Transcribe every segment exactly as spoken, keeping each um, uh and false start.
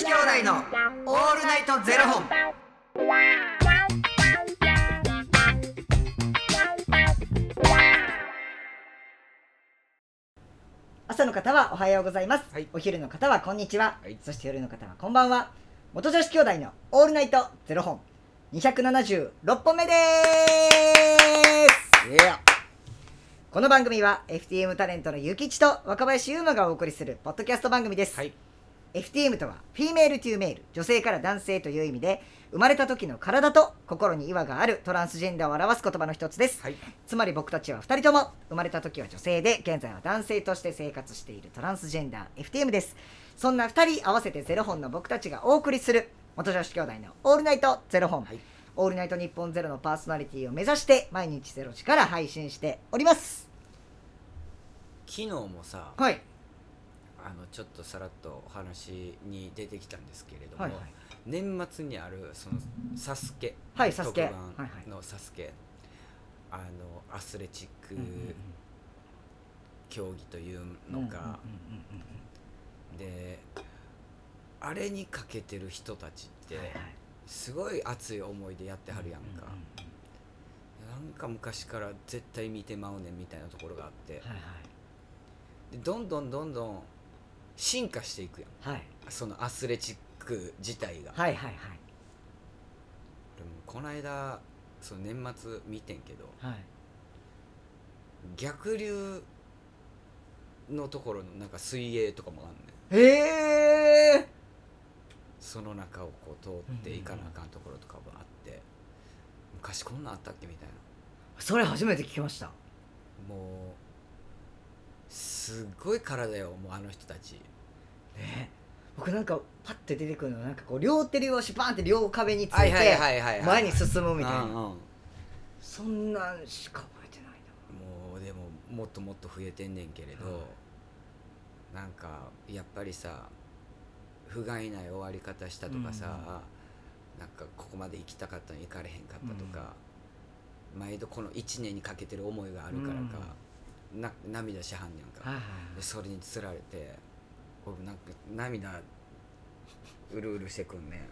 子兄弟のオールナイトゼロ本。朝の方はおはようございます、はい、お昼の方はこんにちは、はい、そして夜の方はこんばんは。元女子兄弟のオールナイトゼロ本にひゃくななじゅうろっぽんめでーす、yeah. この番組は エフティーエム タレントのゆきちと若林優馬がお送りするポッドキャスト番組です、はい。エフティーエム とはフィメールというメール、女性から男性という意味で、生まれた時の体と心に違和があるトランスジェンダーを表す言葉の一つです、はい、つまり僕たちはふたりとも生まれた時は女性で、現在は男性として生活しているトランスジェンダー エフティーエム です。そんなふたり合わせてゼロ本の僕たちがお送りする元女子兄弟のオールナイトゼロ本、はい、オールナイト日本ゼロのパーソナリティを目指して毎日ゼロじから配信しております。昨日もさ、はい、あのちょっとさらっとお話に出てきたんですけれども、はいはい、年末にあるそのSASUKE、はい、特番のSASUKE、はいはい、あのアスレチック競技というのが、であれにかけてる人たちってすごい熱い思いでやってはるやんか、なんか昔から絶対見てまうねんみたいなところがあって、はいはい、でどんどんどんどん進化していくやん、はい、そのアスレチック自体が、はいはいはい、俺もこの間その年末見てんけど、はい、逆流のところのなんか水泳とかもあんねん、へー、その中をこう通っていかなあかんところとかもあって、うんうん、昔こんなんあったっけみたいな、それ初めて聞きました。もうすっごい体よ、もうあの人たち、ね、僕なんかパッて出てくるのはなんかこう両手両足バーンって両壁について前に進むみたいな、そんなんしか覚えてないな。もうでももっともっと増えてんねんけれど、うん、なんかやっぱりさ、不甲斐ない終わり方したとかさ、うん、なんかここまで行きたかったのに行かれへんかったとか、うん、毎度このいちねんにかけてる思いがあるからか、うん、な涙しはんねんか、はいはいはい、でそれにつられてこうなんか涙うるうるしてくんね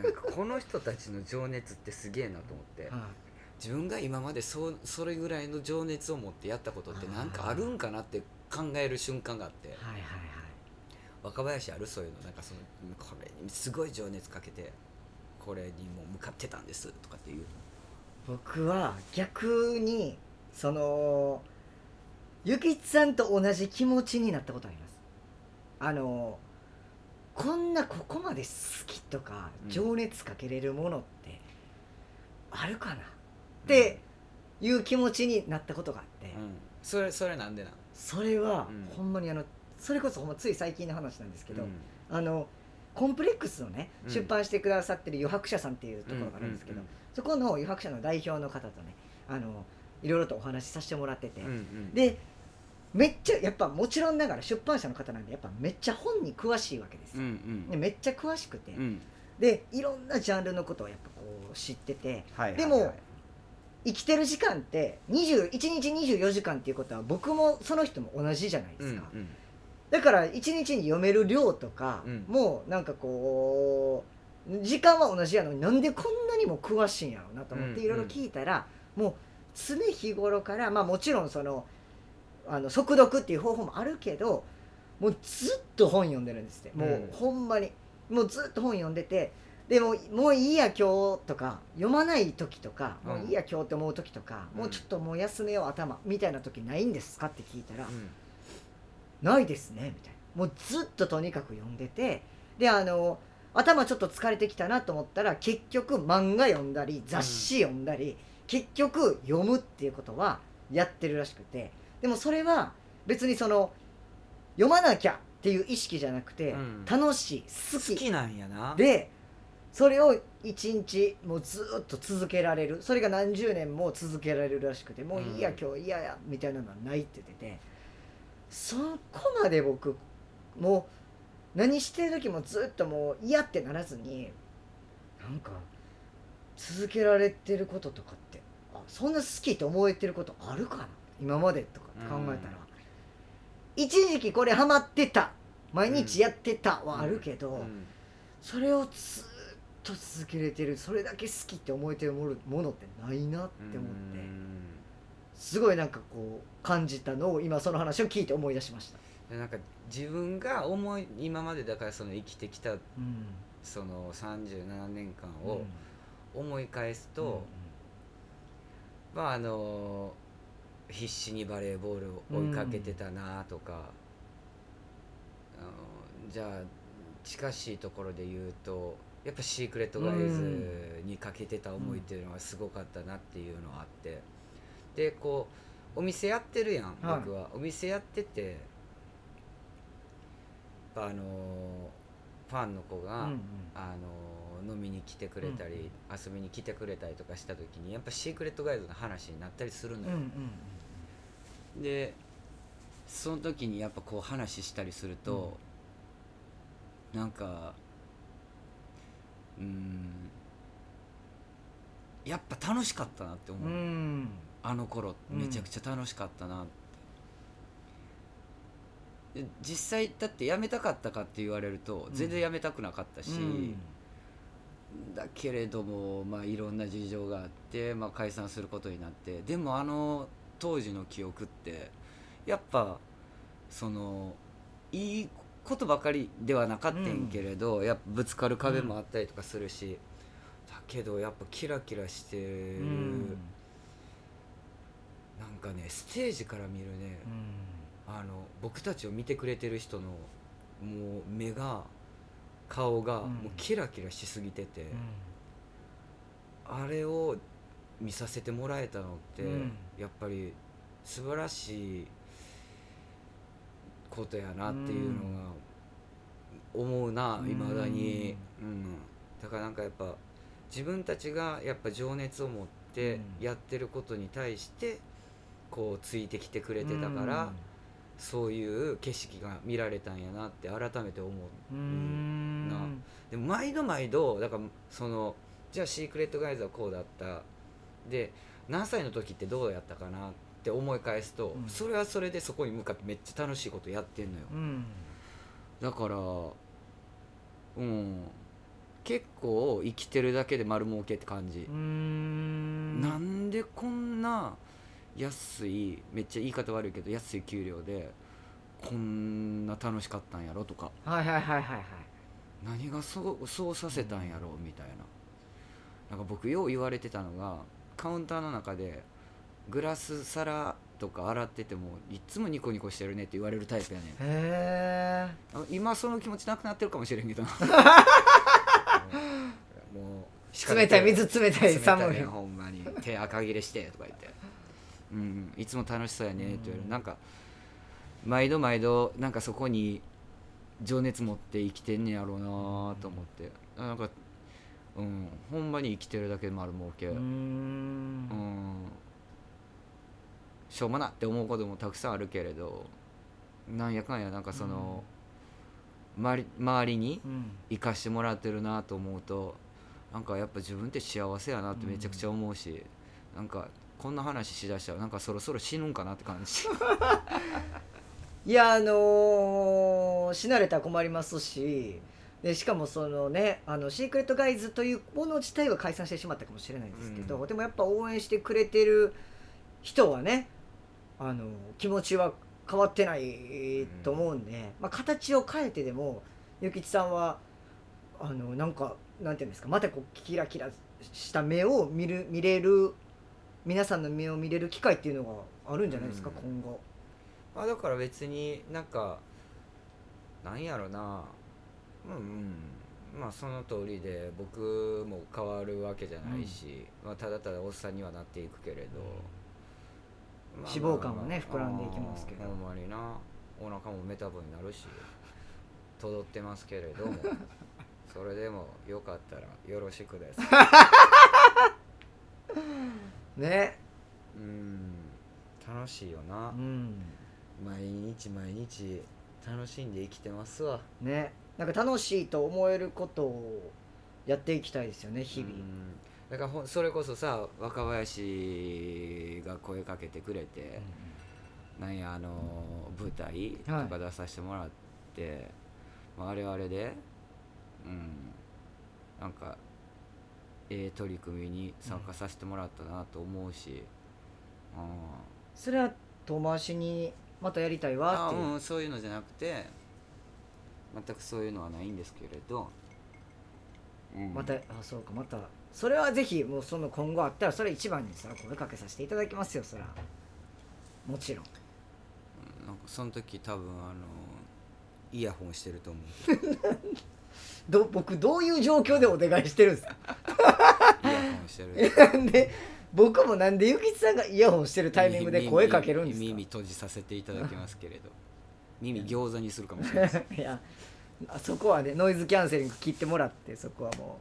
なんかこの人たちの情熱ってすげえなと思って、はい、自分が今まで そ, それぐらいの情熱を持ってやったことってなんかあるんかなって考える瞬間があって、はいはいはい、若林あるそういうの、なんかそのこれにすごい情熱かけてこれにもう向かってたんですとかっていう。僕は逆にそのゆきちさんと同じ気持ちになったことあります。あのこんなここまで好きとか情熱かけれるものってあるかなっていう気持ちになったことがあって、うんうん、それそれなんでなん？それはほんまにあのそれこそほんまつい最近の話なんですけど、うん、あのコンプレックスをね、出版してくださってる余白社さんっていうところがあるんですけど、うんうんうん、そこの余白社の代表の方とね、あのいろいろとお話しさせてもらってて、うんうん、でめっちゃやっぱもちろんながら出版社の方なんでやっぱめっちゃ本に詳しいわけですよ、うんうん、でめっちゃ詳しくて、うん、でいろんなジャンルのことをやっぱこう知ってて、はいはいはい、でも生きてる時間ってにじゅういちにちにじゅうよじかんっていうことは僕もその人も同じじゃないですか、うんうん、だからいちにちに読める量とか、うん、もうなんかこう時間は同じやのになんでこんなにも詳しいんやろうなと思っていろいろ聞いたら、うんうん、もう常日頃から、まあ、もちろんそのあの速読っていう方法もあるけど、もうずっと本読んでるんですって、もうほんまにもうずっと本読んでて、でももういいや今日とか、読まない時とか、うん、もういいや今日って思う時とか、うん、もうちょっともう休めよう頭みたいな時ないんですかって聞いたら、うん、ないですねみたいな、もうずっととにかく読んでて、であの頭ちょっと疲れてきたなと思ったら結局漫画読んだり雑誌読んだり、うん、結局読むっていうことはやってるらしくて、でもそれは別にその読まなきゃっていう意識じゃなくて、うん、楽しい好き、好きなんやな、でそれを一日もうずっと続けられる、それが何十年も続けられるらしくて、もういいや、うん、今日いややみたいなのはないって言ってて、そこまで僕もう何してる時もずっともう嫌ってならずに、なんか続けられてることとかって、あ、そんな好きって思えてることあるかな今までとか考えたら、一時期これハマってた毎日やってたはあるけど、うんうん、それをずっと続けれてる、それだけ好きって思えてるものってないなって思って、うん、すごいなんかこう感じたのを今その話を聞いて思い出しました。なんか自分が思い今までだからその生きてきた、うん、そのさんじゅうななねんかんを思い返すと、うんうんうん、まああの必死にバレーボールを追いかけてたなとか、うん、あのじゃあ近しいところで言うとやっぱシークレットガイズにかけてた思いっていうのはすごかったなっていうのがあって、うんうん、でこうお店やってるやん、僕は、はい、お店やっててあのファンの子が、うんうん、あの飲みに来てくれたり、うん、遊びに来てくれたりとかした時にやっぱシークレットガイドの話になったりするのよ、うんうん、でその時にやっぱこう話したりすると、うん、なんかうーんやっぱ楽しかったなって思う、うん、あの頃めちゃくちゃ楽しかったなって、実際だって辞めたかったかって言われると全然辞めたくなかったし、うんうん、だけれども、まあ、いろんな事情があって、まあ、解散することになって、でもあの当時の記憶ってやっぱそのいいことばかりではなかったんけれど、うん、やっぱぶつかる壁もあったりとかするし、うん、だけどやっぱキラキラしてる、うん、なんかねステージから見るね、うんあの僕たちを見てくれてる人のもう目が顔がもうキラキラしすぎてて、うん、あれを見させてもらえたのって、うん、やっぱり素晴らしいことやなっていうのが思うな、うん、未だに、うんうん、だからなんかやっぱ自分たちがやっぱ情熱を持ってやってることに対してこうついてきてくれてたから、うんそういう景色が見られたんやなって改めて思うな。うーんでも毎度毎度だからそのじゃあシークレットガイズはこうだったで何歳の時ってどうやったかなって思い返すと、うん、それはそれでそこに向かってめっちゃ楽しいことやってんのよ、うん、だからうん結構生きてるだけで丸儲けって感じ。うーんなんでこんな安いめっちゃ言い方悪いけど安い給料でこんな楽しかったんやろとか、はいはいはいはいはい、何がそう、そうさせたんやろみたいな、なんか僕よう言われてたのがカウンターの中でグラス皿とか洗っててもいつもニコニコしてるねって言われるタイプやねん。へー今その気持ちなくなってるかもしれんけどなもう冷たい水冷たい寒いほんまに手赤切れしてとか言ってうん、いつも楽しそうやねって言われる、うん、なんか毎度毎度なんかそこに情熱持って生きてんねやろうなと思って、うん、なんか、うん、ほんまに生きてるだけで丸儲け、うーん、うん、しょうもなって思うこともたくさんあるけれどなんやかんやなんかその、うん、周り、周りに生かしてもらってるなと思うとなんかやっぱ自分って幸せやなってめちゃくちゃ思うし、うん、なんかこんな話しだしたらなんかそろそろ死ぬんかなって感じいやあのー、死なれたら困りますし、でしかもそのねあのシークレットガイズというもの自体は解散してしまったかもしれないですけど、うん、でもやっぱ応援してくれてる人はねあの気持ちは変わってないと思うんで、うんまあ、形を変えてでもゆきちさんはあのなんかなんていうんですかまたこうキラキラした目を見る見れる皆さんの目を見れる機会っていうのがあるんじゃないですか、うん、今後、まあ、だから別になんかなんやろなうん、うん、まあその通りで僕も変わるわけじゃないし、うんまあ、ただただおっさんにはなっていくけれど、うんまあ、脂肪肝はね膨らんでいきますけどほんまになお腹もメタボになるし整ってますけれどもそれでもよかったらよろしくですね、うん楽しいよな、うん、毎日毎日楽しんで生きてますわね。なんか楽しいと思えることをやっていきたいですよね日々、うん、だからそれこそさ若林が声かけてくれて、うん、なんやあの、うん、舞台とか出させてもらって、はい、まあ、あれはあれで、うん、なんかええ取り組みに参加させてもらったなと思うし、うん、あそれは遠回しにまたやりたいわっていう、あ、うん、そういうのじゃなくて全くそういうのはないんですけれど、うん、またあそうかまたそれはぜひもうその今後あったらそれ一番にそれ声かけさせていただきますよ、それはもちろん。なんかその時多分あのイヤホンしてると思うど僕どういう状況でお願いしてるんですかイヤホンしてるで僕もなんでゆきちさんがイヤホンしてるタイミングで声かけるんですか。耳閉じさせていただきますけれど耳餃子にするかもしれないですいやそこはねノイズキャンセリング切ってもらってそこはも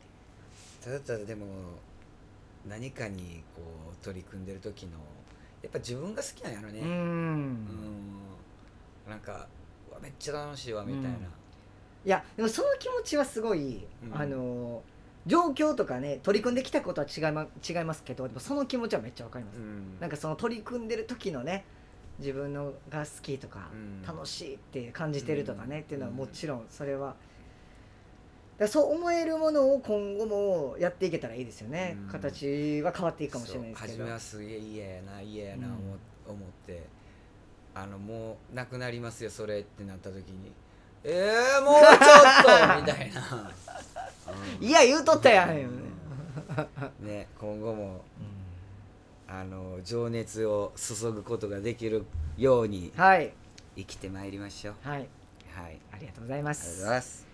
うただただでも何かにこう取り組んでる時のやっぱ自分が好きなんやろね。うんうん、なんかうわめっちゃ楽しいわみたいな、うん、いやでもその気持ちはすごい、うん、あの状況とかね取り組んできたことは違い、ま、違いますけどでもその気持ちはめっちゃわかります、うん、なんかその取り組んでる時のね自分のが好きとか、うん、楽しいって感じてるとかね、うん、っていうのはもちろんそれはだそう思えるものを今後もやっていけたらいいですよね、うん、形は変わっていくかもしれないですけど、初めはすげえ嫌やな嫌やな思って、うん、あのもうなくなりますよそれってなった時にえーもうちょっとみたいなうん、いや言うとったやんよね、うん、ね今後も、うん、あの情熱を注ぐことができるように、はい、生きてまいりましょう。はい、はい、ありがとうございます。ありがとうございます。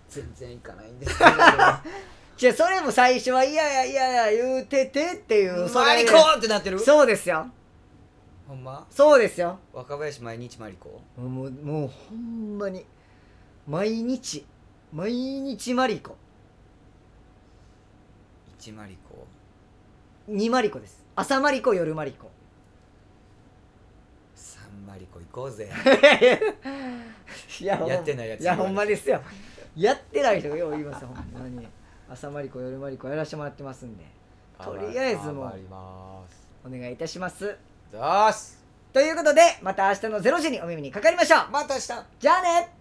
全然いかないんですけどじゃあそれも最初はいやいやいやいや言うててっていうそれマリコってなってる。そうですよ。ほんまそうですよ。若林毎日マリコもう、もうほんまに毎日毎日マリコいちマリコにマリコです。朝マリコ夜マリコさんマリコ行こうぜいや、やってないやついやほんまですよやってない人がよう言いますほんまに朝マリコ夜マリコやらせてもらってますんでとりあえずもうお願いいたしますということでまた明日のれいじにお耳にかかりましょう。また明日じゃあね。